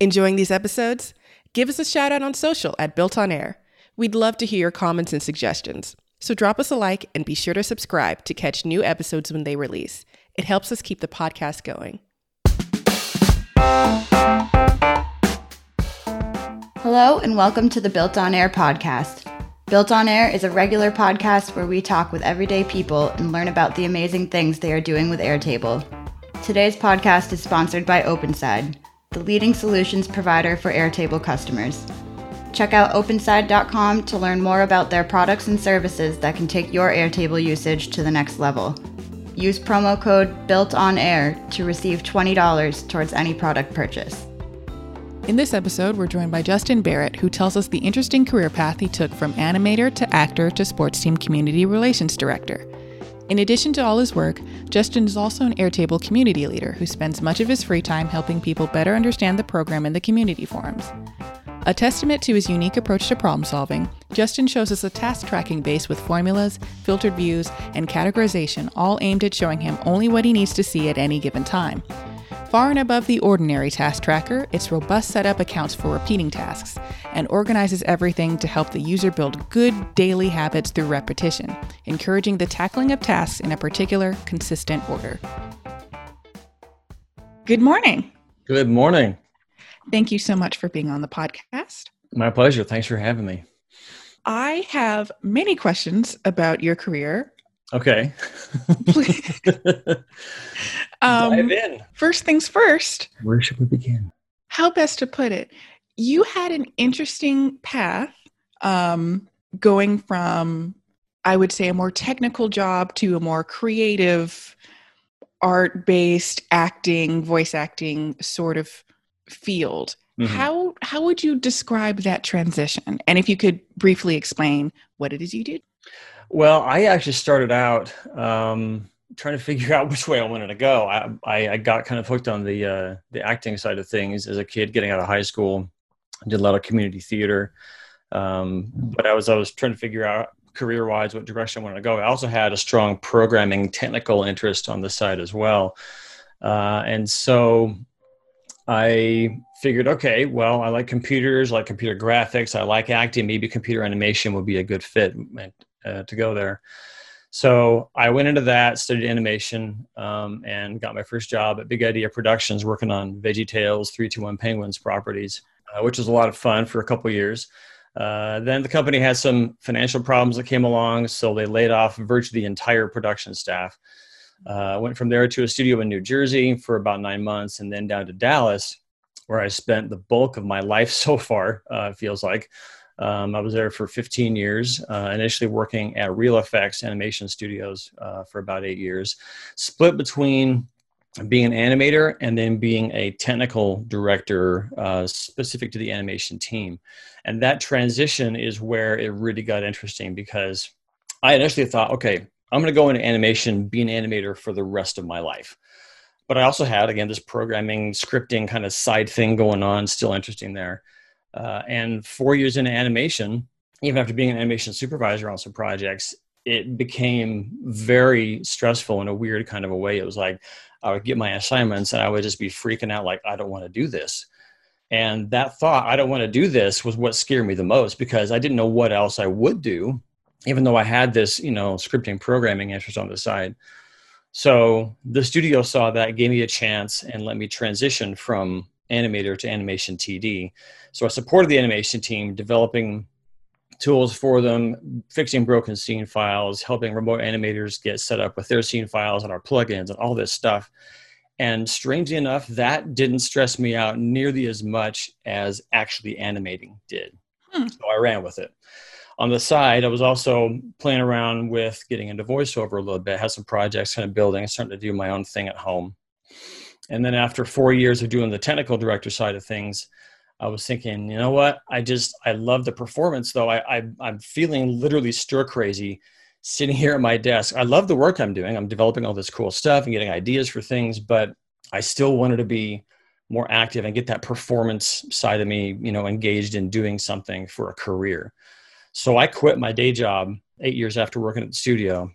Enjoying these episodes? Give us a shout out on social at Built on Air. We'd love to hear your comments and suggestions. So drop us a like and be sure to subscribe to catch new episodes when they release. It helps us keep the podcast going. Hello and welcome to the Built on Air podcast. Built on Air is a regular podcast where we talk with everyday people and learn about the amazing things they are doing with Airtable. Today's podcast is sponsored by OpenSide, the leading solutions provider for Airtable customers. Check out OpenSide.com to learn more about their products and services that can take your Airtable usage to the next level. Use promo code BUILTONAIR to receive $20 towards any product purchase. In this episode, we're joined by Justin Barrett, who tells us the interesting career path he took from animator to actor to sports team community relations director. In addition to all his work, Justin is also an Airtable community leader who spends much of his free time helping people better understand the program in the community forums. A testament to his unique approach to problem solving, Justin shows us a task tracking base with formulas, filtered views, and categorization, all aimed at showing him only what he needs to see at any given time. Far and above the ordinary task tracker, its robust setup accounts for repeating tasks and organizes everything to help the user build good daily habits through repetition, encouraging the tackling of tasks in a particular, consistent order. Good morning. Good morning. Thank you so much for being on the podcast. My pleasure. Thanks for having me. I have many questions about your career. Okay. Dive in. First things first. Where should we begin? How best to put it? You had an interesting path going from, I would say, a more technical job to a more creative, art-based acting, voice acting sort of field. Mm-hmm. How would you describe that transition? And if you could briefly explain what it is you did. Well, I actually started out trying to figure out which way I wanted to go. I got kind of hooked on the acting side of things as a kid getting out of high school. I did a lot of community theater, but I was trying to figure out career-wise what direction I wanted to go. I also had a strong programming technical interest on the side as well, and so I figured, okay, well, I like computers, I like computer graphics, I like acting, maybe computer animation would be a good fit to go there. So I went into that, studied animation, and got my first job at Big Idea Productions working on VeggieTales, 321 Penguins properties, which was a lot of fun for a couple years. Then the company had some financial problems that came along, so they laid off virtually the entire production staff. Went from there to a studio in New Jersey for about 9 months and then down to Dallas, where I spent the bulk of my life so far, it feels like. I was there for 15 years, initially working at Real Effects Animation Studios for about 8 years, split between being an animator and then being a technical director specific to the animation team. And that transition is where it really got interesting because I initially thought, okay, I'm going to go into animation, be an animator for the rest of my life. But I also had, again, this programming, scripting kind of side thing going on, still interesting there. And 4 years into animation, even after being an animation supervisor on some projects, it became very stressful in a weird kind of a way. It was like I would get my assignments and I would just be freaking out like, I don't want to do this. And that thought, I don't want to do this, was what scared me the most because I didn't know what else I would do, even though I had this, scripting programming interest on the side. So the studio saw that, gave me a chance, and let me transition from animator to animation TD. So I supported the animation team, developing tools for them, fixing broken scene files, helping remote animators get set up with their scene files and our plugins and all this stuff. And strangely enough, that didn't stress me out nearly as much as actually animating did. So I ran with it. On the side, I was also playing around with getting into voiceover a little bit, had some projects kind of building, and starting to do my own thing at home. And then after 4 years of doing the technical director side of things, I was thinking, you know what? I love the performance though. I'm feeling literally stir crazy sitting here at my desk. I love the work I'm doing. I'm developing all this cool stuff and getting ideas for things, but I still wanted to be more active and get that performance side of me, engaged in doing something for a career. So I quit my day job 8 years after working at the studio.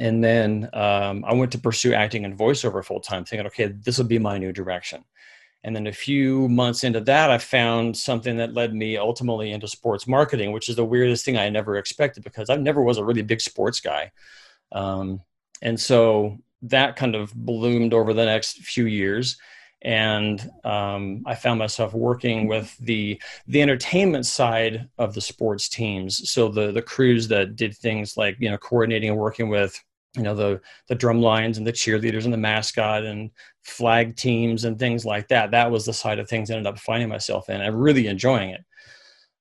And then I went to pursue acting and voiceover full time, thinking, okay, this will be my new direction. And then a few months into that, I found something that led me ultimately into sports marketing, which is the weirdest thing I never expected because I never was a really big sports guy. And so that kind of bloomed over the next few years. And I found myself working with the entertainment side of the sports teams. So the crews that did things like, you know, coordinating and working with, you know, the drum lines and the cheerleaders and the mascot and flag teams and things like that. That was the side of things I ended up finding myself in. I'm really enjoying it.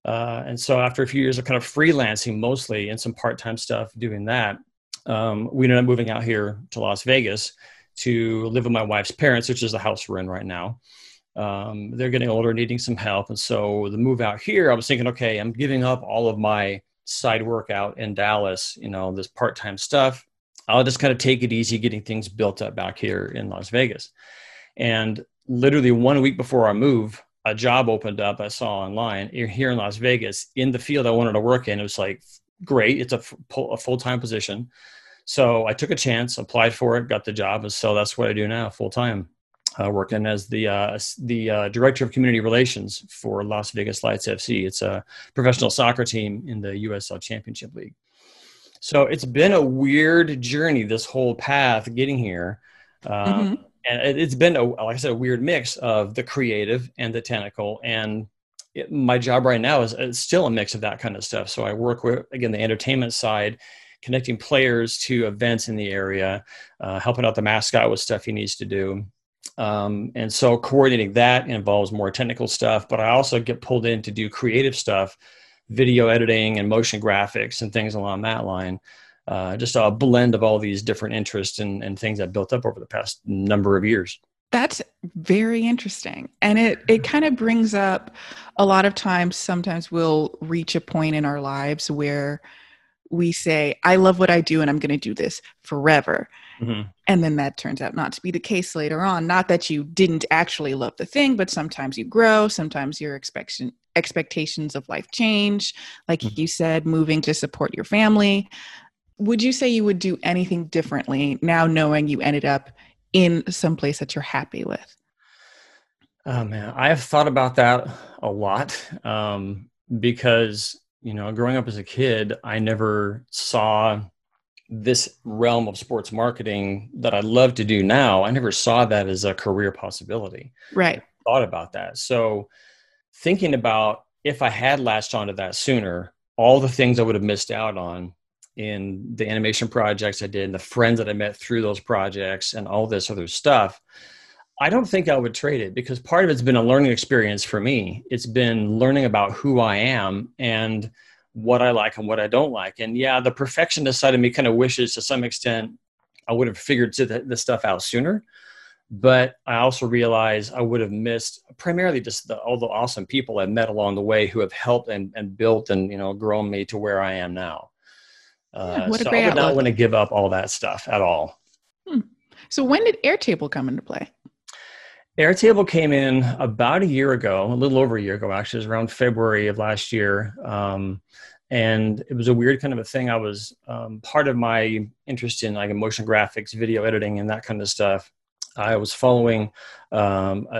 And so after a few years of kind of freelancing mostly and some part-time stuff doing that, we ended up moving out here to Las Vegas to live with my wife's parents, which is the house we're in right now. They're getting older, needing some help. And so the move out here, I was thinking, okay, I'm giving up all of my side work out in Dallas, you know, this part-time stuff. I'll just kind of take it easy, getting things built up back here in Las Vegas. And literally 1 week before our move, a job opened up I saw online here in Las Vegas in the field I wanted to work in. It was like, great. It's a full-time position. So I took a chance, applied for it, got the job. And so that's what I do now, full-time, working as the director of community relations for Las Vegas Lights FC. It's a professional soccer team in the USL Championship League. So it's been a weird journey, this whole path getting here. And it's been, like I said, a weird mix of the creative and the technical. And my job right now is still a mix of that kind of stuff. So I work with, again, the entertainment side, connecting players to events in the area, helping out the mascot with stuff he needs to do. And so coordinating that involves more technical stuff, but I also get pulled in to do creative stuff, video editing and motion graphics and things along that line. Just a blend of all these different interests and things I've built up over the past number of years. That's very interesting. And it kind of brings up a lot of times, sometimes we'll reach a point in our lives where we say, I love what I do and I'm going to do this forever. Mm-hmm. And then that turns out not to be the case later on. Not that you didn't actually love the thing, but sometimes you grow, sometimes your expectations of life change. Like you said, moving to support your family. Would you say you would do anything differently now knowing you ended up in some place that you're happy with? Oh man, I have thought about that a lot because, you know, growing up as a kid, I never saw this realm of sports marketing that I love to do now. I never saw that as a career possibility. Right. I thought about that. So thinking about if I had latched onto that sooner, all the things I would have missed out on in the animation projects I did and the friends that I met through those projects and all this other stuff, I don't think I would trade it because part of it's been a learning experience for me. It's been learning about who I am and what I like and what I don't like. And yeah, the perfectionist side of me kind of wishes to some extent I would have figured this stuff out sooner. But I also realize I would have missed primarily just all the awesome people I've met along the way who have helped and built and, you know, grown me to where I am now. So I would not want to give up all that stuff at all. So when did Airtable come into play? Airtable came in about a little over a year ago, actually. It was around February of last year. And it was a weird kind of a thing. I was part of my interest in like motion graphics, video editing, and that kind of stuff. I was following a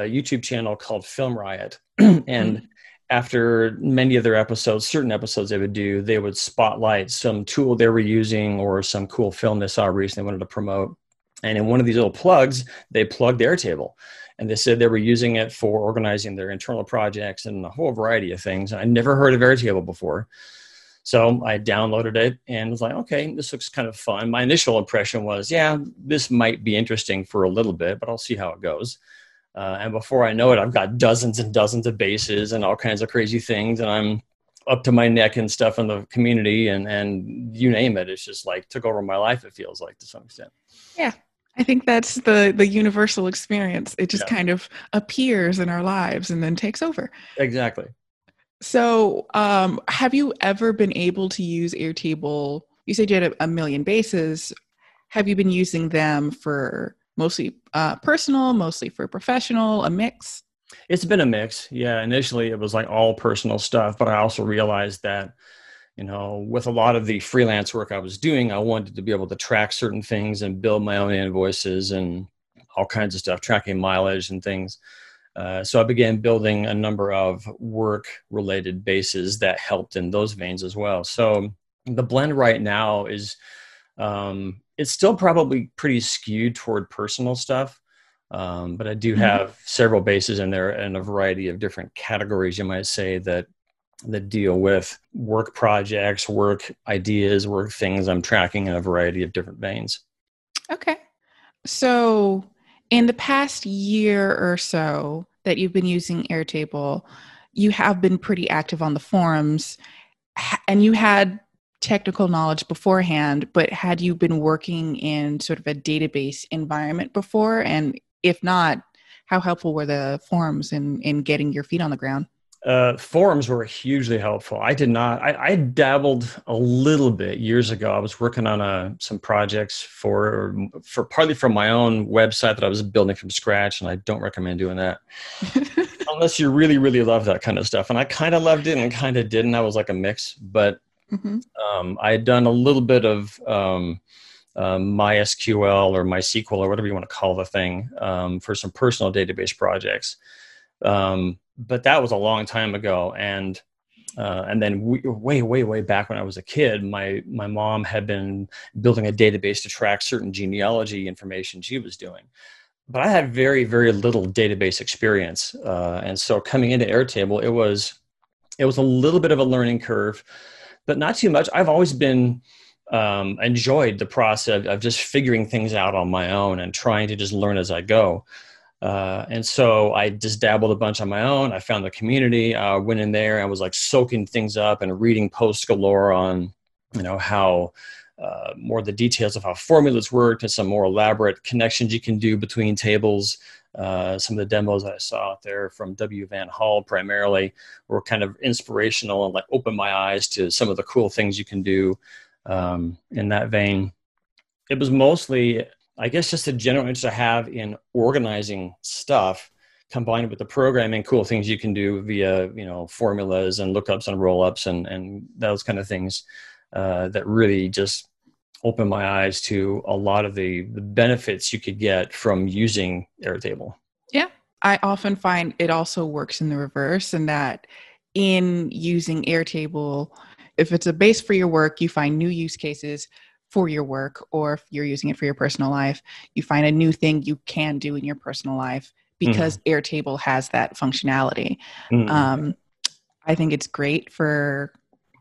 YouTube channel called Film Riot. And after many of their episodes, certain episodes they would do, they would spotlight some tool they were using or some cool film they saw recently wanted to promote. And in one of these little plugs, they plugged Airtable. And they said they were using it for organizing their internal projects and a whole variety of things. I never heard of Airtable before. So I downloaded it and was like, okay, this looks kind of fun. My initial impression was, yeah, this might be interesting for a little bit, but I'll see how it goes. And before I know it, I've got dozens and dozens of bases and all kinds of crazy things. And I'm up to my neck and stuff in the community and you name it. It's just like took over my life, it feels like, to some extent. Yeah. I think that's the universal experience. It just kind of appears in our lives and then takes over. Exactly. So have you ever been able to use Airtable? You said you had a million bases. Have you been using them for mostly personal, mostly for professional, a mix? It's been a mix. Yeah. Initially, it was like all personal stuff, but I also realized that, you know, with a lot of the freelance work I was doing, I wanted to be able to track certain things and build my own invoices and all kinds of stuff, tracking mileage and things. So I began building a number of work-related bases that helped in those veins as well. So the blend right now is, it's still probably pretty skewed toward personal stuff, but I do have several bases in there and a variety of different categories, you might say, that deal with work projects, work ideas, work things I'm tracking in a variety of different veins. Okay. So in the past year or so that you've been using Airtable, you have been pretty active on the forums, and you had technical knowledge beforehand, but had you been working in sort of a database environment before? And if not, how helpful were the forums in getting your feet on the ground? Forums were hugely helpful. I dabbled a little bit years ago. I was working on some projects for partly from my own website that I was building from scratch, and I don't recommend doing that unless you really, really love that kind of stuff. And I kind of loved it and kind of didn't. I was like a mix, but I had done a little bit of MySQL or MySQL or whatever you want to call the thing for some personal database projects. But that was a long time ago. And then way back when I was a kid, my mom had been building a database to track certain genealogy information she was doing. But I had very, very little database experience. And so coming into Airtable, it was a little bit of a learning curve, but not too much. I've always been enjoyed the process of just figuring things out on my own and trying to just learn as I go. And so I just dabbled a bunch on my own. I found the community, went in there and was like soaking things up and reading posts galore on, how more of the details of how formulas worked and some more elaborate connections you can do between tables. Some of the demos I saw out there from W. Van Hall primarily were kind of inspirational and like opened my eyes to some of the cool things you can do in that vein. It was mostly, I guess, just a general interest I have in organizing stuff combined with the programming, cool things you can do via, formulas and lookups and rollups and those kind of things that really just opened my eyes to a lot of the benefits you could get from using Airtable. Yeah. I often find it also works in the reverse, in that in using Airtable, if it's a base for your work, you find new use cases for your work, or if you're using it for your personal life, you find a new thing you can do in your personal life because Airtable has that functionality. I think it's great for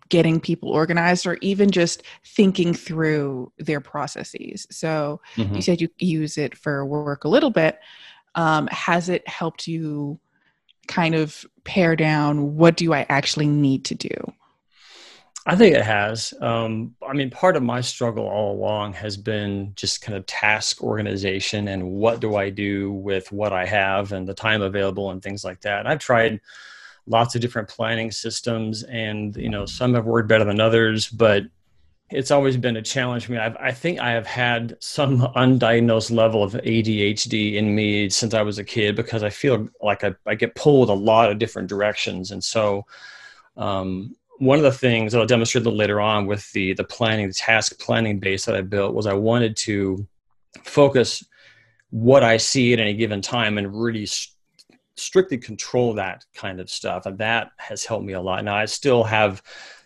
getting people organized or even just thinking through their processes. So you said you use it for work a little bit. Has it helped you kind of pare down what do I actually need to do? I think it has. Part of my struggle all along has been just kind of task organization and what do I do with what I have and the time available and things like that. And I've tried lots of different planning systems and, some have worked better than others, but it's always been a challenge for me. I think I have had some undiagnosed level of ADHD in me since I was a kid, because I feel like I get pulled a lot of different directions. And so, one of the things that I'll demonstrate a little later on with the planning, the task planning base that I built, was I wanted to focus what I see at any given time and really strictly control that kind of stuff. And that has helped me a lot. Now, I still have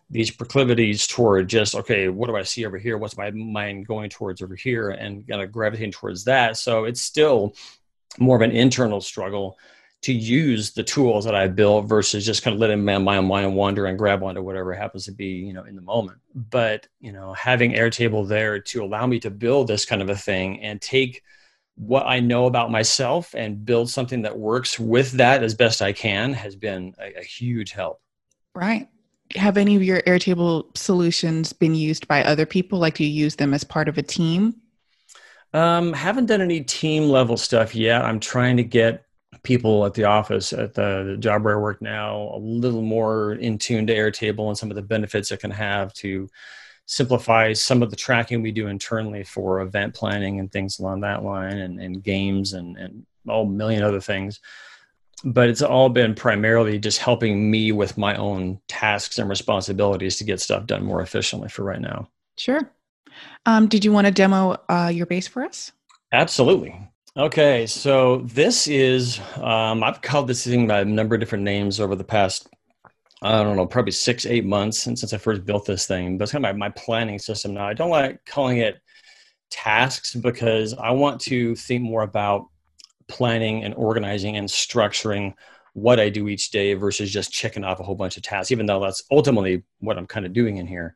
these proclivities toward just, okay, what do I see over here? What's my mind going towards over here? And kind of gravitating towards that. So it's still more of an internal struggle to use the tools that I built versus just kind of letting my mind wander and grab onto whatever happens to be, in the moment. But, having Airtable there to allow me to build this kind of a thing and take what I know about myself and build something that works with that as best I can has been a huge help. Right. Have any of your Airtable solutions been used by other people? Like, do you use them as part of a team? Haven't done any team level stuff yet. I'm trying to get people at the office, at the job where I work now, a little more in tune to Airtable and some of the benefits it can have to simplify some of the tracking we do internally for event planning and things along that line, and games and a million other things. But it's all been primarily just helping me with my own tasks and responsibilities to get stuff done more efficiently for right now. Sure. Did you want to demo your base for us? Absolutely. Okay, so this is, I've called this thing by a number of different names over the past, I don't know, probably 6-8 months since I first built this thing. But it's kind of my planning system now. I don't like calling it tasks because I want to think more about planning and organizing and structuring what I do each day versus just checking off a whole bunch of tasks, even though that's ultimately what I'm kind of doing in here.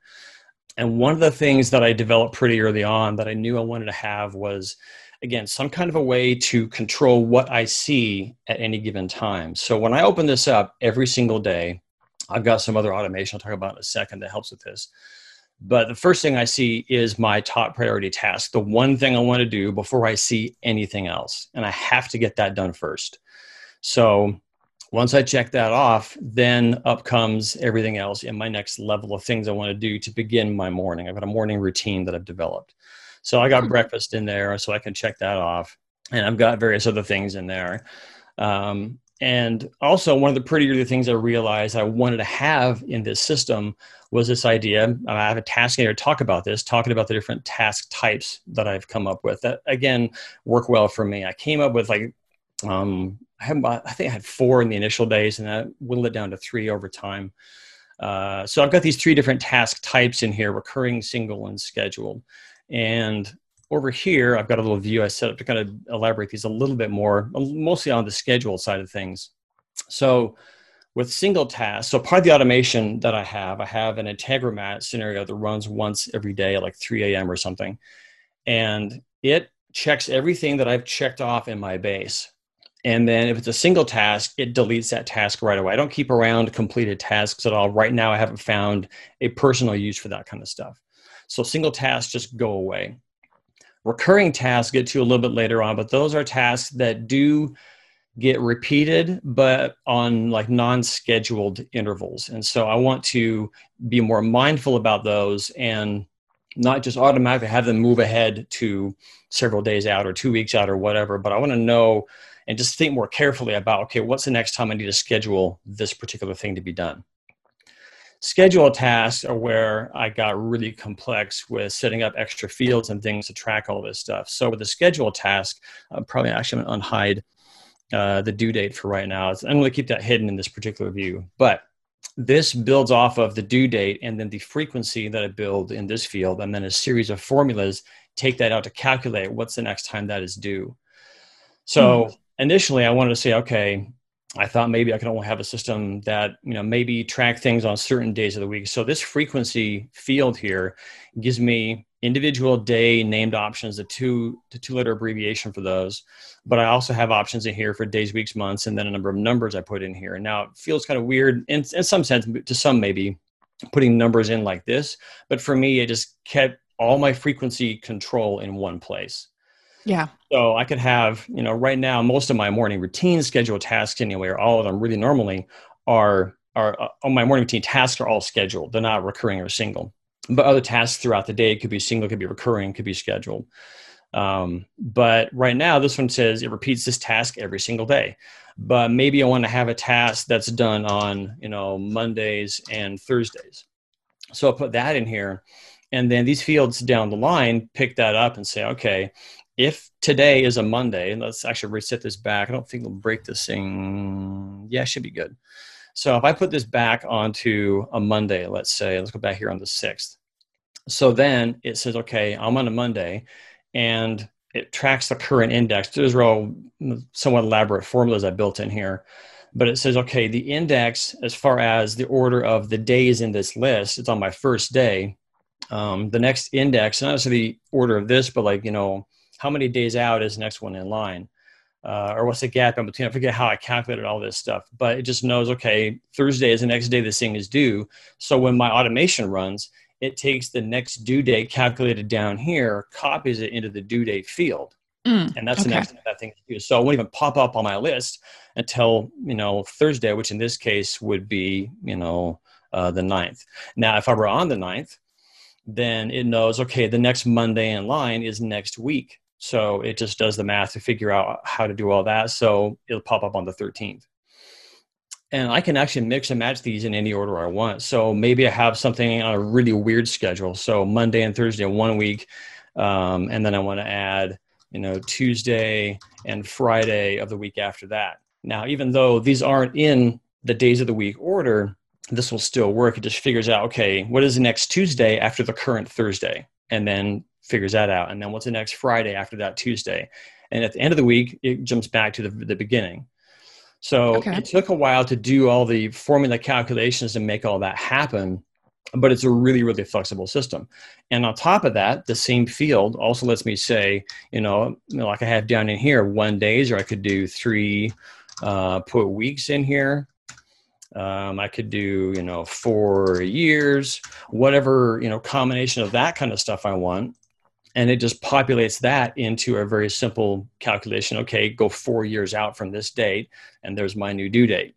And one of the things that I developed pretty early on that I knew I wanted to have was, again, some kind of a way to control what I see at any given time. So when I open this up every single day, I've got some other automation I'll talk about in a second that helps with this. But the first thing I see is my top priority task, the one thing I want to do before I see anything else. And I have to get that done first. So once I check that off, then up comes everything else in my next level of things I want to do to begin my morning. I've got a morning routine that I've developed. So I got breakfast in there so I can check that off. And I've got various other things in there. And also, one of the prettier things I realized I wanted to have in this system was this idea. I have a task here to talk about this, talking about the different task types that I've come up with that, again, work well for me. I came up with like, I think I had 4 in the initial days, and I whittled it down to 3 over time. So I've got these 3 different task types in here, recurring, single, and scheduled. And over here, I've got a little view I set up to kind of elaborate these a little bit more, mostly on the schedule side of things. So with single tasks, so part of the automation that I have an Integromat scenario that runs once every day at like 3 a.m. or something. And it checks everything that I've checked off in my base. And then if it's a single task, it deletes that task right away. I don't keep around completed tasks at all. Right now, I haven't found a personal use for that kind of stuff. So single tasks just go away. Recurring tasks get to a little bit later on, but those are tasks that do get repeated, but on like non-scheduled intervals. And so I want to be more mindful about those and not just automatically have them move ahead to several days out or 2 weeks out or whatever, but I want to know and just think more carefully about, okay, what's the next time I need to schedule this particular thing to be done? Schedule tasks are where I got really complex with setting up extra fields and things to track all this stuff. So with the schedule task, I'm probably actually going to unhide the due date for right now. I'm going to keep that hidden in this particular view. But this builds off of the due date and then the frequency that I build in this field. And then a series of formulas take that out to calculate what's the next time that is due. So initially I wanted to say, okay, I thought maybe I could only have a system that, you know, maybe track things on certain days of the week. So this frequency field here gives me individual day named options, the two-letter abbreviation for those. But I also have options in here for days, weeks, months, and then a number of numbers I put in here. And now it feels kind of weird in some sense, to some maybe, putting numbers in like this. But for me, it just kept all my frequency control in one place. Yeah. So I could have, you know, right now, most of my morning routine scheduled tasks anyway, or all of them really normally are my morning routine tasks are all scheduled. They're not recurring or single, but other tasks throughout the day could be single, could be recurring, could be scheduled. But right now, this one says it repeats this task every single day, but maybe I want to have a task that's done on, you know, Mondays and Thursdays. So I'll put that in here. And then these fields down the line, pick that up and say, okay, if today is a Monday, and let's actually reset this back. I don't think it'll break this thing. Yeah, it should be good. So if I put this back onto a Monday, let's say, let's go back here on the 6th. So then it says, okay, I'm on a Monday, and it tracks the current index. Those are all somewhat elaborate formulas I built in here. But it says, okay, the index, as far as the order of the days in this list, it's on my first day. The next index, not necessarily the order of this, but like, you know, how many days out is the next one in line? Or what's the gap in between? I forget how I calculated all this stuff, but it just knows, okay, Thursday is the next day this thing is due. So when my automation runs, it takes the next due date calculated down here, copies it into the due date field. And that's okay. The next thing that thing is due. So it won't even pop up on my list until, you know, Thursday, which in this case would be, you know, the 9th. Now, if I were on the 9th, then it knows, okay, the next Monday in line is next week. So it just does the math to figure out how to do all that. So it'll pop up on the 13th. And I can actually mix and match these in any order I want. So maybe I have something on a really weird schedule. So Monday and Thursday 1 week. And then I want to add, you know, Tuesday and Friday of the week after that. Now, even though these aren't in the days of the week order, this will still work. It just figures out, okay, what is the next Tuesday after the current Thursday? And then figures that out. And then what's the next Friday after that Tuesday? And at the end of the week, it jumps back to the beginning. So it took a while to do all the formula calculations and make all that happen, but it's a really, really flexible system. And on top of that, the same field also lets me say, like I have down in here, 1 days, or I could do three, put weeks in here. I could do, 4 years, whatever, combination of that kind of stuff I want. And it just populates that into a very simple calculation. Okay, go 4 years out from this date, and there's my new due date.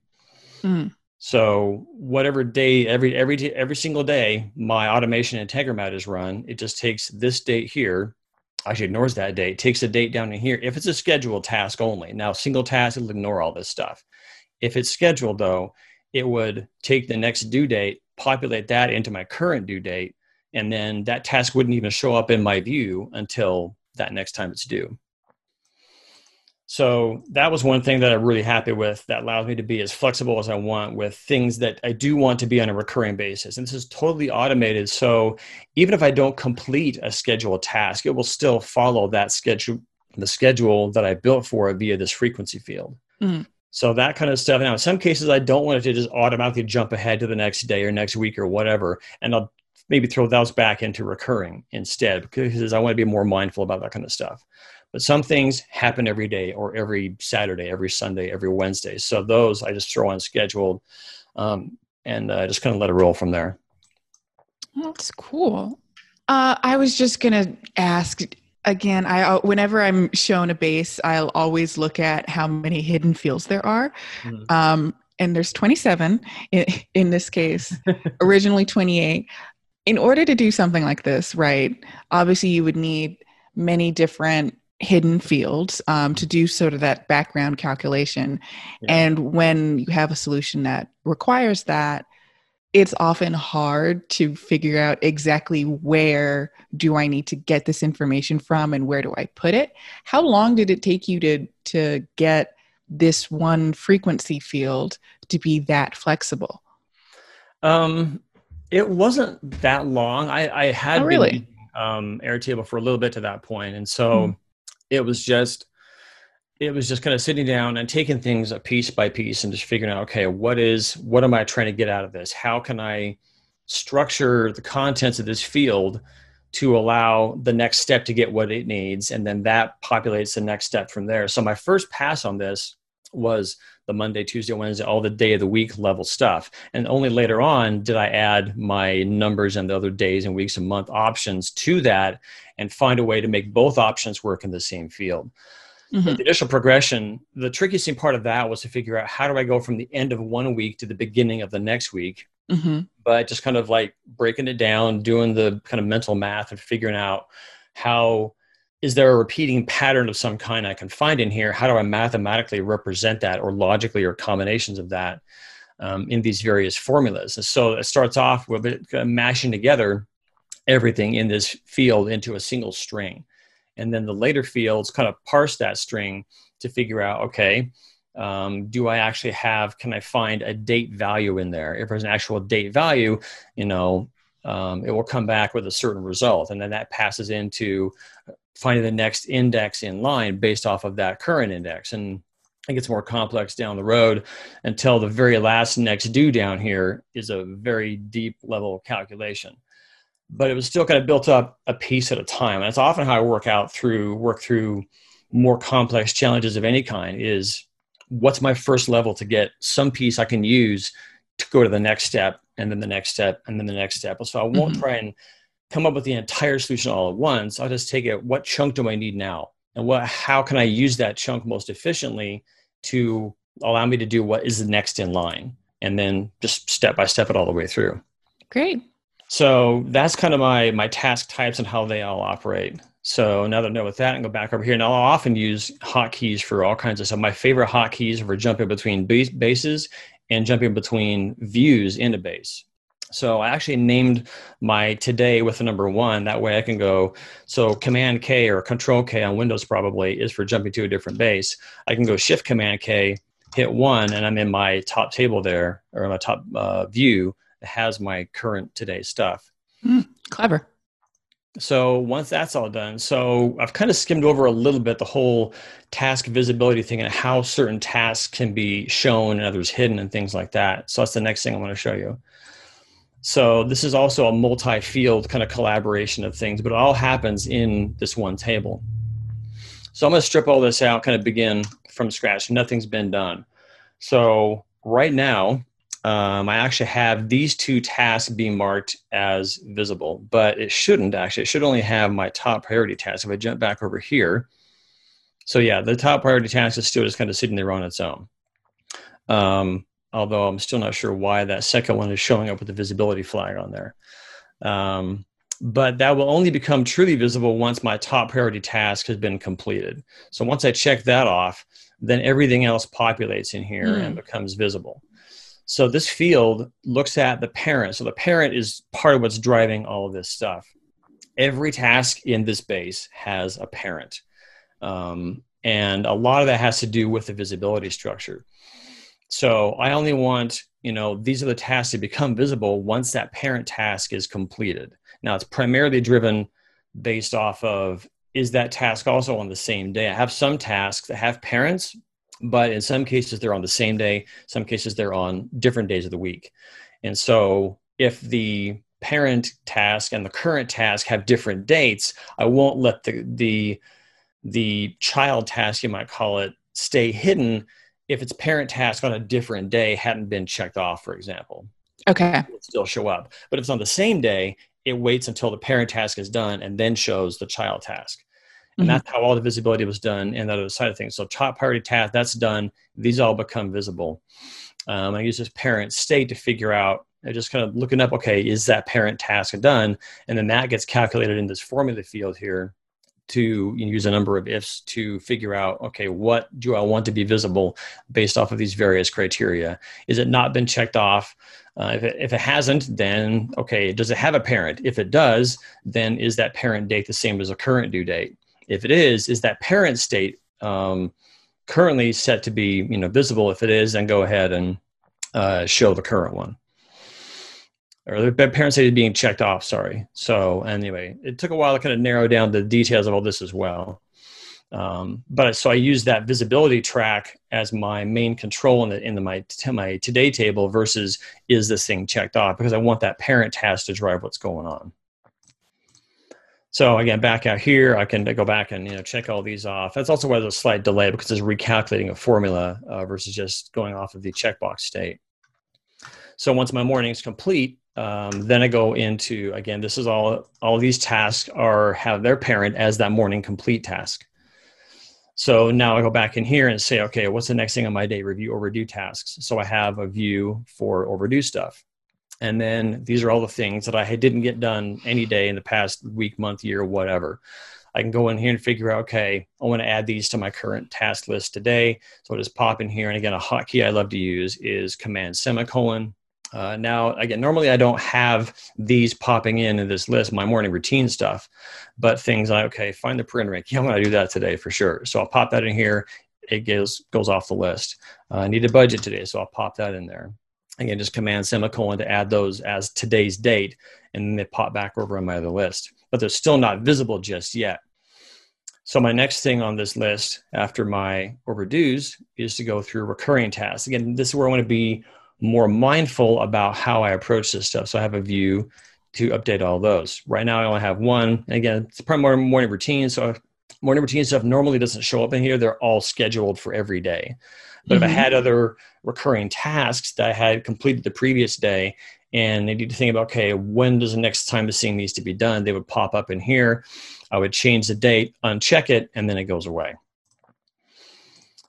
Mm. So whatever day, every single day, my automation Integromat is run. It just takes this date here, actually ignores that date, takes a date down in here if it's a scheduled task only. Now, single task, it'll ignore all this stuff. If it's scheduled, though, it would take the next due date, populate that into my current due date, and then that task wouldn't even show up in my view until that next time it's due. So that was one thing that I'm really happy with that allows me to be as flexible as I want with things that I do want to be on a recurring basis. And this is totally automated. So even if I don't complete a scheduled task, it will still follow that schedule, the schedule that I built for it via this frequency field. Mm-hmm. So that kind of stuff. Now, in some cases, I don't want it to just automatically jump ahead to the next day or next week or whatever. And I'll maybe throw those back into recurring instead, because I want to be more mindful about that kind of stuff. But some things happen every day, or every Saturday, every Sunday, every Wednesday. So those I just throw on scheduled and just kind of let it roll from there. That's cool. I was just going to ask... Again, whenever I'm shown a base, I'll always look at how many hidden fields there are. Mm. And there's 27 in this case, originally 28. In order to do something like this, right, obviously you would need many different hidden fields to do sort of that background calculation. Yeah. And when you have a solution that requires that, it's often hard to figure out exactly where do I need to get this information from and where do I put it? How long did it take you to get this one frequency field to be that flexible? It wasn't that long. I had been Airtable for a little bit to that point. And so it was just kind of sitting down and taking things a piece by piece and just figuring out, okay, what am I trying to get out of this? How can I structure the contents of this field to allow the next step to get what it needs? And then that populates the next step from there. So my first pass on this was the Monday, Tuesday, Wednesday, all the day of the week level stuff. And only later on did I add my numbers and the other days and weeks and month options to that and find a way to make both options work in the same field. Mm-hmm. The initial progression, the trickiest part of that was to figure out how do I go from the end of 1 week to the beginning of the next week, mm-hmm. but just kind of like breaking it down, doing the kind of mental math and figuring out how, is there a repeating pattern of some kind I can find in here? How do I mathematically represent that, or logically, or combinations of that in these various formulas? And so it starts off with it kind of mashing together everything in this field into a single string. And then the later fields kind of parse that string to figure out, okay, can I find a date value in there? If there's an actual date value, it will come back with a certain result. And then that passes into finding the next index in line based off of that current index. And it gets more complex down the road until the very last next due down here is a very deep level calculation. But it was still kind of built up a piece at a time. And that's often how I work through more complex challenges of any kind, is what's my first level to get some piece I can use to go to the next step, and then the next step, and then the next step. So I won't try and come up with the entire solution all at once. I'll just take it, what chunk do I need now? And how can I use that chunk most efficiently to allow me to do what is the next in line? And then just step by step it all the way through. Great. So that's kind of my task types and how they all operate. So now that I know with that, and go back over here. And I'll often use hotkeys for all kinds of stuff. My favorite hotkeys are for jumping between bases and jumping between views in a base. So I actually named my today with the number one. That way I can go, so Command K or Control K on Windows probably is for jumping to a different base. I can go Shift Command K, hit one, and I'm in my top table there, or my top view that has my current today stuff. Clever. So once that's all done, so I've kind of skimmed over a little bit the whole task visibility thing and how certain tasks can be shown and others hidden and things like that. So that's the next thing I'm going to show you. So this is also a multi-field kind of collaboration of things, but it all happens in this one table. So I'm going to strip all this out, kind of begin from scratch. Nothing's been done. So right now, I actually have these two tasks being marked as visible, but it shouldn't actually. It should only have my top priority task. If I jump back over here. So yeah, the top priority task is still just kind of sitting there on its own. Although I'm still not sure why that second one is showing up with the visibility flag on there. But that will only become truly visible once my top priority task has been completed. So once I check that off, then everything else populates in here and becomes visible. So this field looks at the parent. So the parent is part of what's driving all of this stuff. Every task in this base has a parent. And a lot of that has to do with the visibility structure. So I only want, you know, these are the tasks that become visible once that parent task is completed. Now it's primarily driven based off of, is that task also on the same day? I have some tasks that have parents, but in some cases they're on the same day, some cases they're on different days of the week. And so if the parent task and the current task have different dates, I won't let the child task, you might call it, stay hidden if its parent task on a different day hadn't been checked off, for example. Okay. It'll still show up. But if it's on the same day, it waits until the parent task is done and then shows the child task. And that's how all the visibility was done and that other side of things. So top priority task, that's done. These all become visible. I use this parent state to figure out, just kind of looking up, okay, is that parent task done? And then that gets calculated in this formula field here to use a number of ifs to figure out, okay, what do I want to be visible based off of these various criteria? Is it not been checked off? If it hasn't, then, okay, does it have a parent? If it does, then is that parent date the same as a current due date? If it is that parent state currently set to be visible? If it is, then go ahead and show the current one. Or the parent state is being checked off, sorry. So anyway, it took a while to kind of narrow down the details of all this as well. So I used that visibility track as my main control in my today table versus is this thing checked off, because I want that parent task to drive what's going on. So again, back out here, I can go back and check all these off. That's also why there's a slight delay, because it's recalculating a formula versus just going off of the checkbox state. So once my morning is complete, then I go into, again, this is all these tasks have their parent as that morning complete task. So now I go back in here and say, okay, what's the next thing on my day? Review overdue tasks. So I have a view for overdue stuff. And then these are all the things that I didn't get done any day in the past week, month, year, whatever. I can go in here and figure out, okay, I want to add these to my current task list today. So I'll just pop in here. And again, a hotkey I love to use is command semicolon. Now, again, normally I don't have these popping in this list, my morning routine stuff, but things like, okay, find the parent rank. Yeah, I'm going to do that today for sure. So I'll pop that in here. It goes off the list. I need a budget today, so I'll pop that in there. Again, just command semicolon to add those as today's date, and then they pop back over on my other list. But they're still not visible just yet. So my next thing on this list after my overdues is to go through recurring tasks. Again, this is where I want to be more mindful about how I approach this stuff. So I have a view to update all those. Right now I only have one. And again, it's primarily morning routine. So morning routine stuff normally doesn't show up in here. They're all scheduled for every day. But if I had other recurring tasks that I had completed the previous day and I need to think about, okay, when does the next time this thing needs to be done? They would pop up in here. I would change the date, uncheck it, and then it goes away.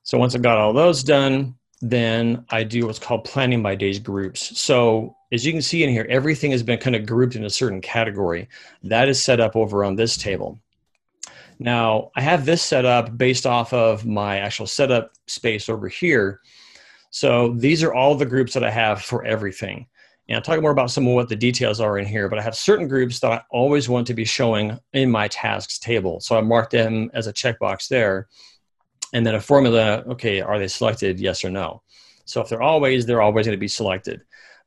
So once I've got all those done, then I do what's called planning my days groups. So as you can see in here, everything has been kind of grouped in a certain category. That is set up over on this table. Now, I have this set up based off of my actual setup space over here. So these are all the groups that I have for everything. And I'll talk more about some of what the details are in here, but I have certain groups that I always want to be showing in my tasks table. So I marked them as a checkbox there. And then a formula, okay, are they selected? Yes or no. So if they're always going to be selected.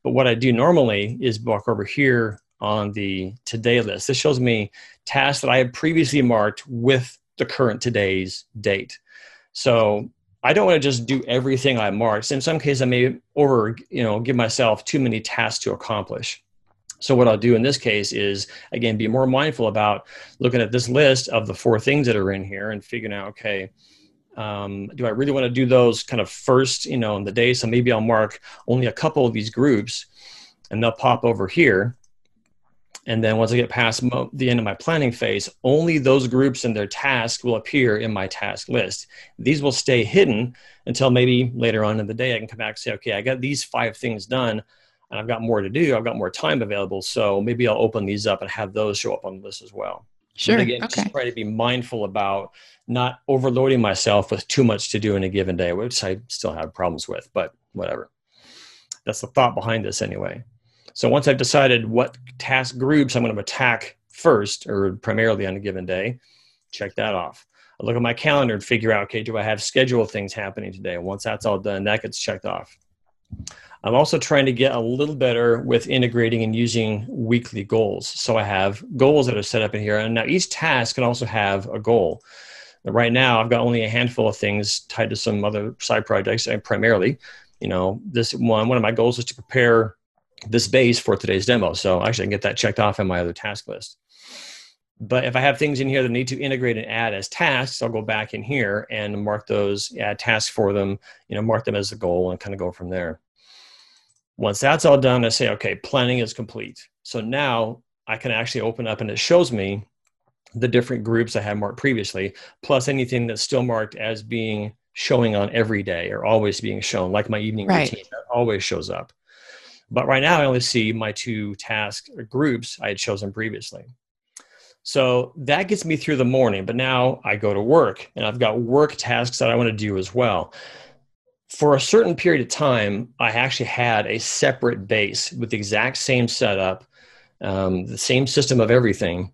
But what I do normally is walk over here on the today list. This shows me tasks that I have previously marked with the current today's date. So I don't want to just do everything I marked. In some cases, I may give myself too many tasks to accomplish. So what I'll do in this case is, again, be more mindful about looking at this list of the 4 things that are in here and figuring out, okay, do I really want to do those kind of first, in the day? So maybe I'll mark only a couple of these groups and they'll pop over here. And then once I get past the end of my planning phase, only those groups and their tasks will appear in my task list. These will stay hidden until maybe later on in the day I can come back and say, okay, I got these 5 things done and I've got more to do. I've got more time available. So maybe I'll open these up and have those show up on the list as well. Sure. But again, okay. Just try to be mindful about not overloading myself with too much to do in a given day, which I still have problems with, but whatever. That's the thought behind this anyway. So once I've decided what task groups I'm going to attack first or primarily on a given day, check that off. I look at my calendar and figure out, okay, do I have scheduled things happening today? Once that's all done, that gets checked off. I'm also trying to get a little better with integrating and using weekly goals. So I have goals that are set up in here. And now each task can also have a goal. But right now, I've got only a handful of things tied to some other side projects. And primarily, this one of my goals is to prepare this base for today's demo. So actually I can get that checked off in my other task list. But if I have things in here that need to integrate and add as tasks, I'll go back in here and mark those, add tasks for them, mark them as a goal and kind of go from there. Once that's all done, I say, okay, planning is complete. So now I can actually open up and it shows me the different groups I had marked previously, plus anything that's still marked as being showing on every day or always being shown, like my evening routine that always shows up. But right now I only see my 2 task groups I had chosen previously. So that gets me through the morning, but now I go to work and I've got work tasks that I want to do as well. For a certain period of time, I actually had a separate base with the exact same setup, the same system of everything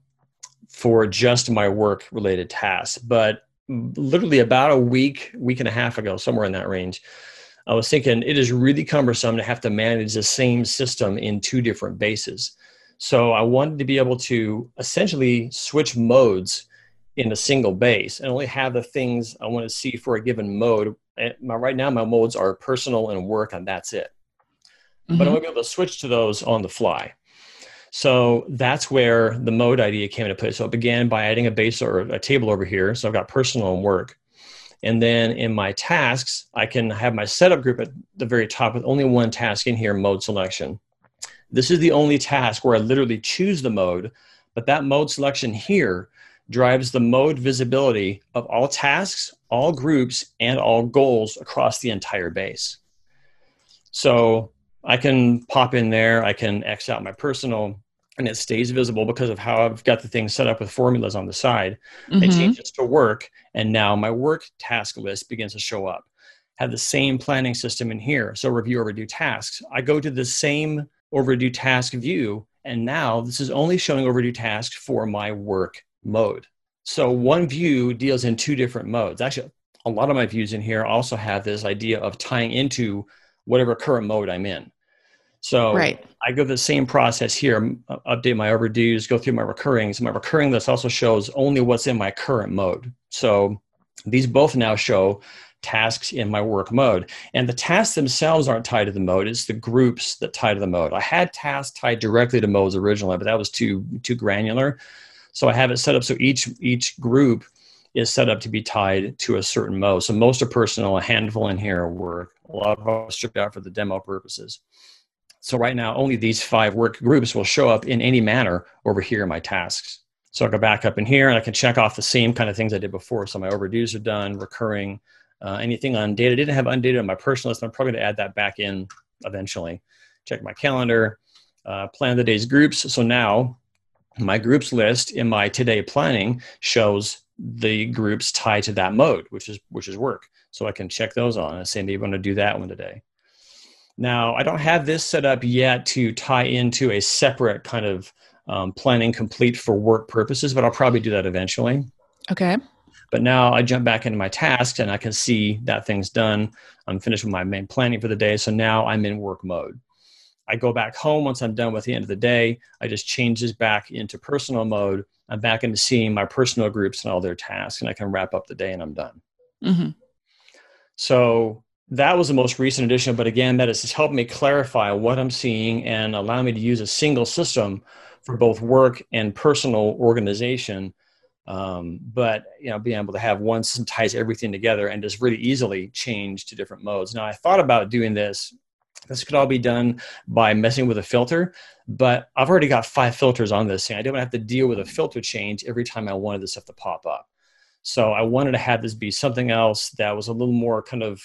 for just my work related tasks. But literally about a week and a half ago, somewhere in that range, I was thinking it is really cumbersome to have to manage the same system in 2 different bases. So I wanted to be able to essentially switch modes in a single base and only have the things I want to see for a given mode. And right now my modes are personal and work and that's it. Mm-hmm. But I want to be able to switch to those on the fly. So that's where the mode idea came into play. So it began by adding a base or a table over here. So I've got personal and work. And then in my tasks, I can have my setup group at the very top with only one task in here, mode selection. This is the only task where I literally choose the mode, but that mode selection here drives the mode visibility of all tasks, all groups, and all goals across the entire base. So I can pop in there, I can X out my personal, and it stays visible because of how I've got the thing set up with formulas on the side. Mm-hmm. I change this to work, and now my work task list begins to show up. Have the same planning system in here. So review overdue tasks. I go to the same overdue task view, and now this is only showing overdue tasks for my work mode. So one view deals in 2 different modes. Actually, a lot of my views in here also have this idea of tying into whatever current mode I'm in. So right. I go the same process here, update my overdues, go through my recurrings. My recurring list also shows only what's in my current mode. So these both now show tasks in my work mode. And the tasks themselves aren't tied to the mode. It's the groups that tie to the mode. I had tasks tied directly to modes originally, but that was too granular. So I have it set up so each group is set up to be tied to a certain mode. So most are personal, a handful in here are work. A lot of them are stripped out for the demo purposes. So right now, only these 5 work groups will show up in any manner over here in my tasks. So I go back up in here and I can check off the same kind of things I did before. So my overdues are done, recurring, anything undated. I didn't have undated on my personal list. I'm probably going to add that back in eventually. Check my calendar, plan the day's groups. So now my groups list in my today planning shows the groups tied to that mode, which is work. So I can check those on and say, maybe I want to do that one today. Now, I don't have this set up yet to tie into a separate kind of planning complete for work purposes, but I'll probably do that eventually. Okay. But now I jump back into my tasks and I can see that thing's done. I'm finished with my main planning for the day. So now I'm in work mode. I go back home once I'm done with the end of the day. I just change this back into personal mode. I'm back into seeing my personal groups and all their tasks, and I can wrap up the day and I'm done. Mm-hmm. So that was the most recent addition. But again, that has just helped me clarify what I'm seeing and allow me to use a single system for both work and personal organization. But, you know, being able to have one system ties everything together and just really easily change to different modes. Now, I thought about doing this. This could all be done by messing with a filter, but I've already got 5 filters on this thing. I didn't have to deal with a filter change every time I wanted this stuff to pop up. So I wanted to have this be something else that was a little more kind of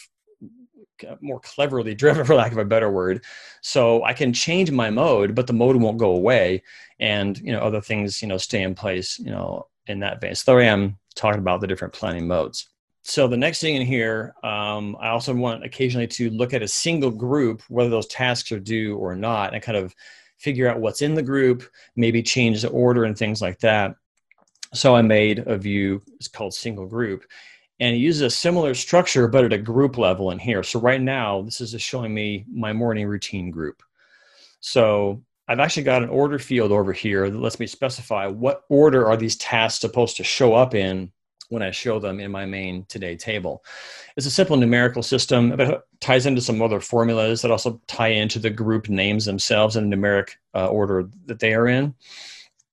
more cleverly driven, for lack of a better word. So I can change my mode, but the mode won't go away. And, you know, other things, you know, stay in place, you know, in that vein. So I am talking about the different planning modes. So the next thing in here, I also want occasionally to look at a single group, whether those tasks are due or not, and kind of figure out what's in the group, maybe change the order and things like that. So I made a view, it's called single group, and it uses a similar structure, but at a group level in here. So right now, this is just showing me my morning routine group. So I've actually got an order field over here that lets me specify what order are these tasks supposed to show up in when I show them in my main today table. It's a simple numerical system, but it ties into some other formulas that also tie into the group names themselves and the numeric order that they are in.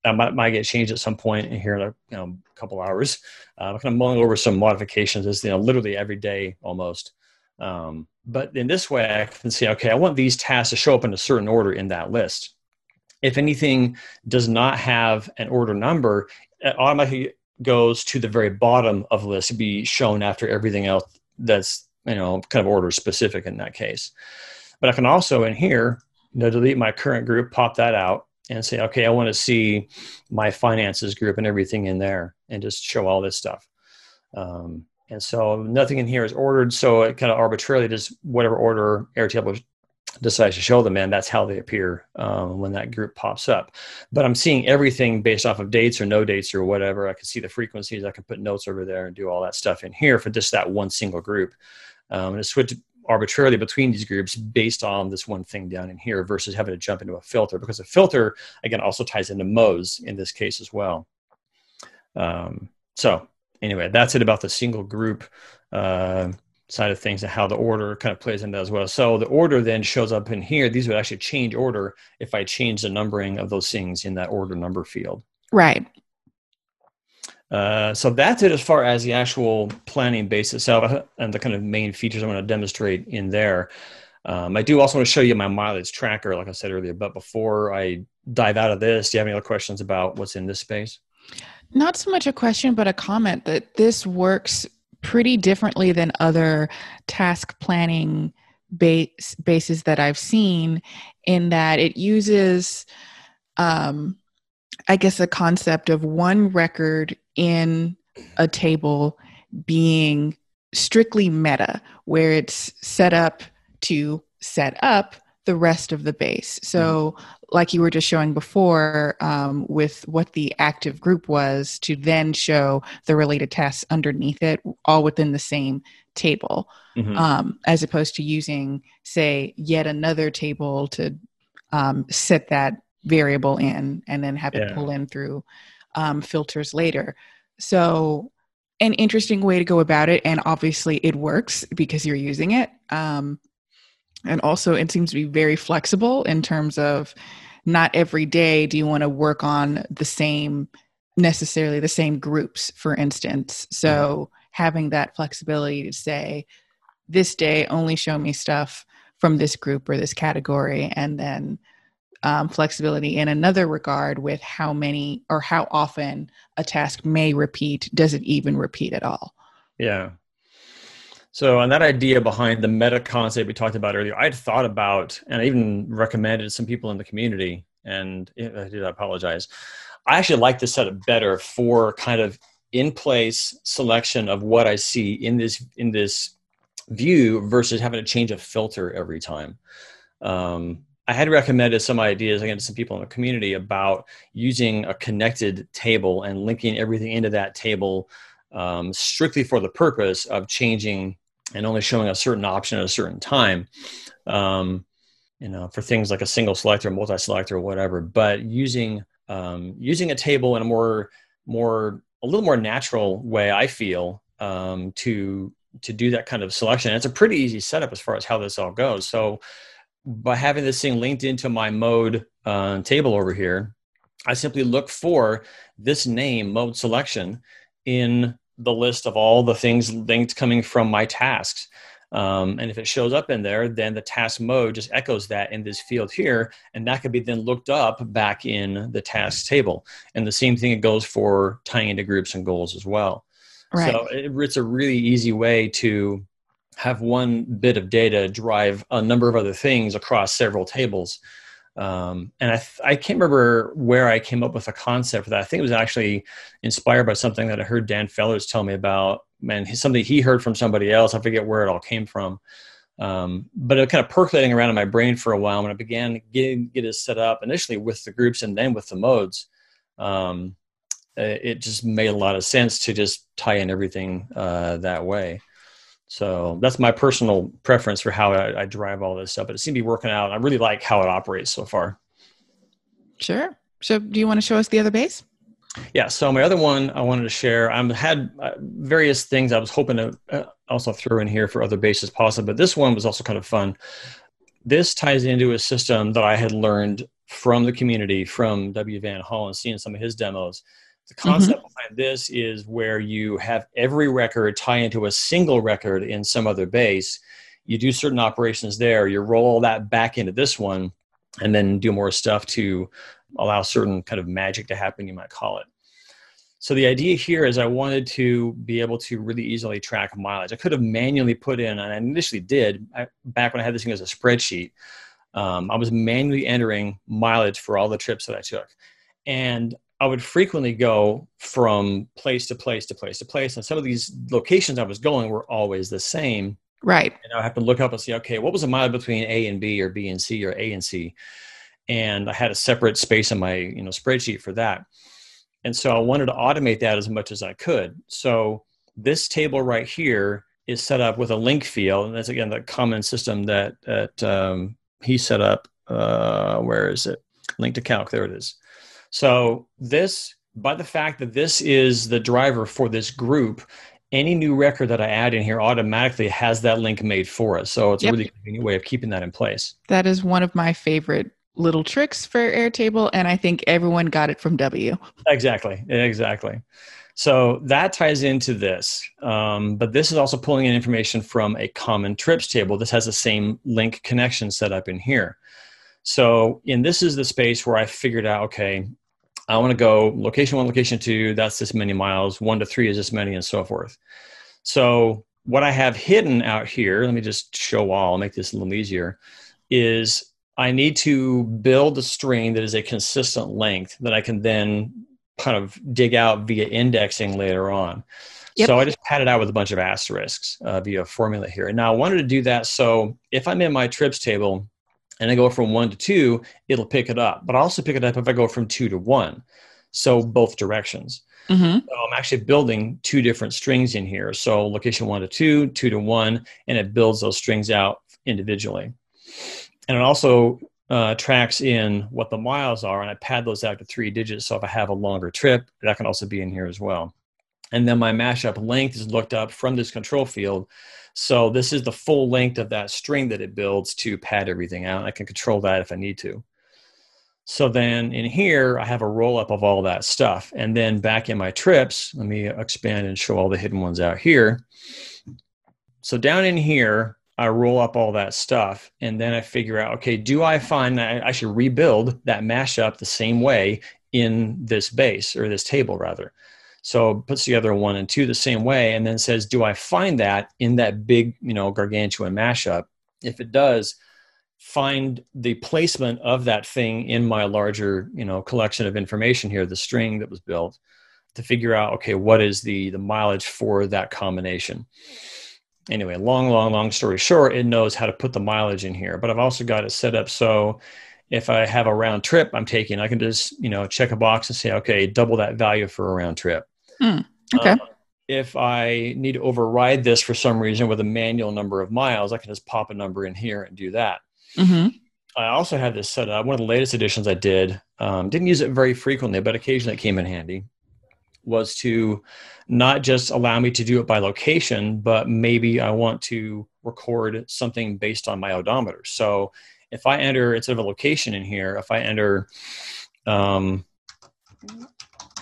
That might get changed at some point in here in a couple hours. I'm kind of mulling over some modifications, as you know, literally every day almost. But in this way, I can say, okay, I want these tasks to show up in a certain order in that list. If anything does not have an order number, it automatically goes to the very bottom of the list to be shown after everything else that's, you know, kind of order specific in that case. But I can also in here, you know, delete my current group, pop that out and say, okay, I want to see my finances group and everything in there and just show all this stuff. And so nothing in here is ordered. So it kind of arbitrarily just whatever order Airtable decides to show them in, that's how they appear when that group pops up. But I'm seeing everything based off of dates or no dates or whatever. I can see the frequencies. I can put notes over there and do all that stuff in here for just that one single group. And it's switched arbitrarily between these groups based on this one thing down in here versus having to jump into a filter, because a filter, again, also ties into modes in this case as well. So anyway, that's it about the single group side of things and how the order kind of plays into that as well. So the order then shows up in here. These would actually change order if I change the numbering of those things in that order number field. Right. So that's it as far as the actual planning base itself and the kind of main features I want to demonstrate in there. I do also want to show you my mileage tracker, like I said earlier, but before I dive out of this, do you have any other questions about what's in this space? Not so much a question, but a comment that this works pretty differently than other task planning bases that I've seen, in that it uses, I guess, a concept of one record in a table being strictly meta, where it's set up to set up the rest of the base. So like you were just showing before with what the active group was, to then show the related tasks underneath it, all within the same table, as opposed to using, say, yet another table to set that variable in and then have it pull in through filters later. So an interesting way to go about it. And obviously it works because you're using it. And also it seems to be very flexible in terms of not every day do you want to work on the same, necessarily the same groups, for instance. So having that flexibility to say, this day only show me stuff from this group or this category, and then flexibility in another regard with how many or how often a task may repeat, does it even repeat at all? Yeah. So, and that idea behind the meta concept we talked about earlier, I'd thought about, and I even recommended to some people in the community, and I apologize. I actually like this setup better for kind of in-place selection of what I see in this view versus having to change a filter every time. I had recommended some ideas again to some people in the community about using a connected table and linking everything into that table strictly for the purpose of changing and only showing a certain option at a certain time, you know, for things like a single selector, multi-selector, or whatever. But using using a table in a little more natural way, I feel, to do that kind of selection. And it's a pretty easy setup as far as how this all goes. So by having this thing linked into my mode table over here, I simply look for this name, mode selection, in the list of all the things linked coming from my tasks. And if it shows up in there, then the task mode just echoes that in this field here, and that could be then looked up back in the tasks table. And the same thing, it goes for tying into groups and goals as well. Right. So it's a really easy way to have one bit of data drive a number of other things across several tables. And I can't remember where I came up with a concept for that. I think it was actually inspired by something that I heard Dan Fellers tell me about, and something he heard from somebody else. I forget where it all came from. But it was kind of percolating around in my brain for a while when I began get it set up initially with the groups and then with the modes. It just made a lot of sense to just tie in everything that way. So that's my personal preference for how I drive all this stuff, but it seemed to be working out. I really like how it operates so far. Sure. So do you want to show us the other base? Yeah. So my other one I wanted to share, I had various things I was hoping to also throw in here for other bases possible, but this one was also kind of fun. This ties into a system that I had learned from the community, from W. Van Hall, and seeing some of his demos. The concept behind this is where you have every record tie into a single record in some other base. You do certain operations there, you roll that back into this one, and then do more stuff to allow certain kind of magic to happen, you might call it. So the idea here is I wanted to be able to really easily track mileage. I could have manually put in, and I initially did, back when I had this thing as a spreadsheet, I was manually entering mileage for all the trips that I took. And I would frequently go from place to place to place to place. And some of these locations I was going were always the same. Right. And I have to look up and see, okay, what was the mile between A and B, or B and C, or A and C? And I had a separate space in my spreadsheet for that. And so I wanted to automate that as much as I could. So this table right here is set up with a link field. And that's, again, the common system that he set up. Where is it? Link to calc. There it is. So this, by the fact that this is the driver for this group, any new record that I add in here automatically has that link made for us. So it's a really convenient way of keeping that in place. That is one of my favorite little tricks for Airtable, and I think everyone got it from W. Exactly. So that ties into this. But this is also pulling in information from a common trips table. This has the same link connection set up in here. So, and this is the space where I figured out, okay, I want to go location 1, location 2, that's this many miles, 1 to 3 is this many, and so forth. So what I have hidden out here, let me just show all, make this a little easier, is I need to build a string that is a consistent length that I can then kind of dig out via indexing later on. Yep. So I just padded out with a bunch of asterisks via formula here. And now I wanted to do that so if I'm in my trips table, and I go from 1 to 2, it'll pick it up. But I'll also pick it up if I go from 2 to 1. So both directions. Mm-hmm. So I'm actually building 2 different strings in here. So location 1 to 2, 2 to 1, and it builds those strings out individually. And it also tracks in what the miles are, and I pad those out to 3 digits. So if I have a longer trip, that can also be in here as well. And then my mashup length is looked up from this control field. So this is the full length of that string that it builds to pad everything out. I can control that if I need to. So then in here, I have a roll-up of all that stuff. And then back in my trips, let me expand and show all the hidden ones out here. So down in here, I roll up all that stuff, and then I figure out, okay, do I find that I should rebuild that mashup the same way in this base, or this table rather? So puts together 1 and 2 the same way, and then says, do I find that in that big, gargantuan mashup? If it does, find the placement of that thing in my larger, collection of information here, the string that was built, to figure out, okay, what is the mileage for that combination? Anyway, long story short, it knows how to put the mileage in here, but I've also got it set up so if I have a round trip I'm taking, I can just, you know, check a box and say, okay, double that value for a round trip. Okay. If I need to override this for some reason with a manual number of miles, I can just pop a number in here and do that. I also have this set up. One of the latest editions I did, didn't use it very frequently, but occasionally it came in handy, was to not just allow me to do it by location, but maybe I want to record something based on my odometer. So if I enter, instead of a location in here, if I enter, you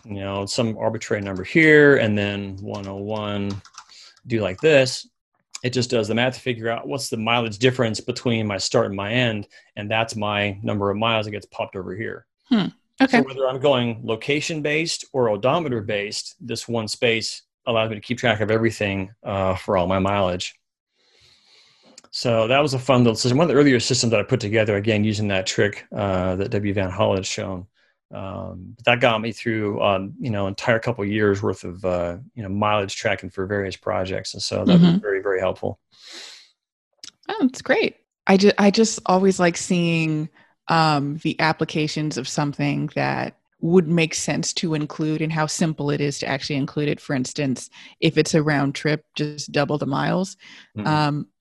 know, some arbitrary number here and then 101, do like this, it just does the math to figure out what's the mileage difference between my start and my end. And that's my number of miles that gets popped over here. Okay. So whether I'm going location-based or odometer-based, this one space allows me to keep track of everything for all my mileage. So that was a fun little system. One of the earlier systems that I put together, again, using that trick that W. van Hall had shown. That got me through, you know, entire couple of years worth of, you know, mileage tracking for various projects. And so that was very, very helpful. Oh, that's great. I just always like seeing the applications of something that would make sense to include and how simple it is to actually include it. For instance, if it's a round trip, just double the miles.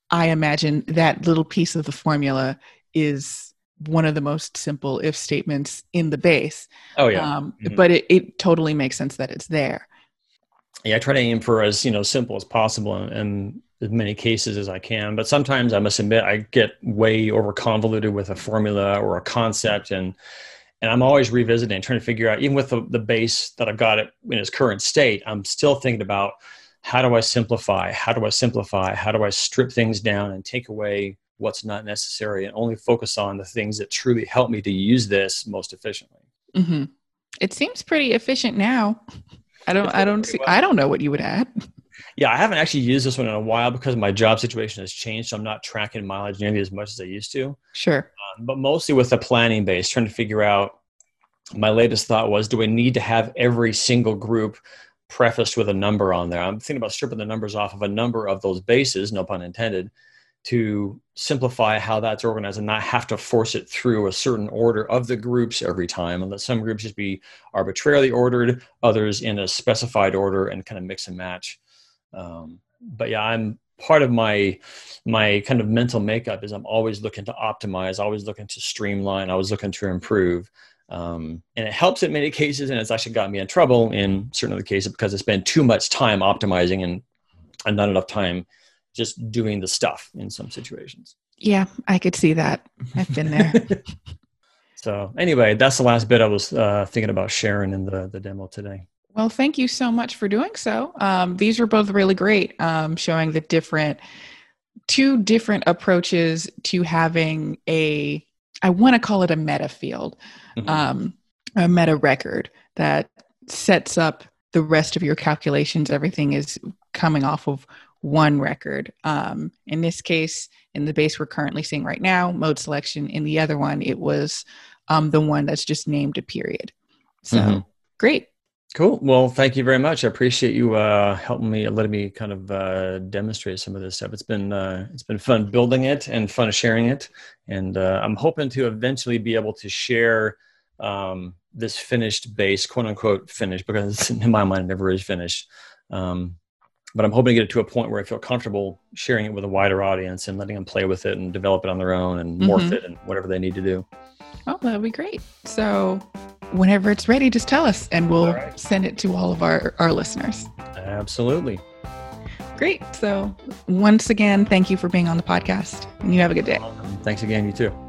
I imagine that little piece of the formula is one of the most simple if statements in the base. Oh yeah. But it totally makes sense that it's there. Yeah. I try to aim for as, you know, simple as possible and as many cases as I can, but sometimes I must admit I get way over convoluted with a formula or a concept, and I'm always revisiting, trying to figure out, even with the base that I've got it in its current state, I'm still thinking about how do I simplify? How do I strip things down and take away what's not necessary and only focus on the things that truly help me to use this most efficiently. It seems pretty efficient now. I don't know what you would add. Yeah, I haven't actually used this one in a while because my job situation has changed. So I'm not tracking mileage nearly as much as I used to. Sure. But mostly with the planning base, trying to figure out, my latest thought was, do I need to have every single group prefaced with a number on there? I'm thinking about stripping the numbers off of a number of those bases, no pun intended, to simplify how that's organized and not have to force it through a certain order of the groups every time, and let some groups just be arbitrarily ordered, others in a specified order, and kind of mix and match. But yeah, I'm part of my kind of mental makeup is I'm always looking to optimize, always looking to streamline, always looking to improve. And it helps in many cases, and it's actually got me in trouble in certain other cases because I spend too much time optimizing and not enough time just doing the stuff in some situations. Yeah, I could see that. I've been there. So anyway, that's the last bit I was thinking about sharing in the demo today. Well, thank you so much for doing so. These are both really great, showing the two different approaches to having I want to call it a meta field, a meta record that sets up the rest of your calculations. Everything is coming off of one record. In this case, in the base we're currently seeing right now, mode selection. In the other one, it was the one that's just named a period. So great. Cool. Well, thank you very much. I appreciate you helping me, letting me kind of demonstrate some of this stuff. It's been fun building it and fun sharing it. And I'm hoping to eventually be able to share this finished base, quote unquote finished, because in my mind it never is finished. But I'm hoping to get it to a point where I feel comfortable sharing it with a wider audience and letting them play with it and develop it on their own and morph it and whatever they need to do. Oh, that'd be great. So whenever it's ready, just tell us and we'll send it to all of our listeners. Absolutely. Great. So once again, thank you for being on the podcast and you have a good day. Thanks again. You too.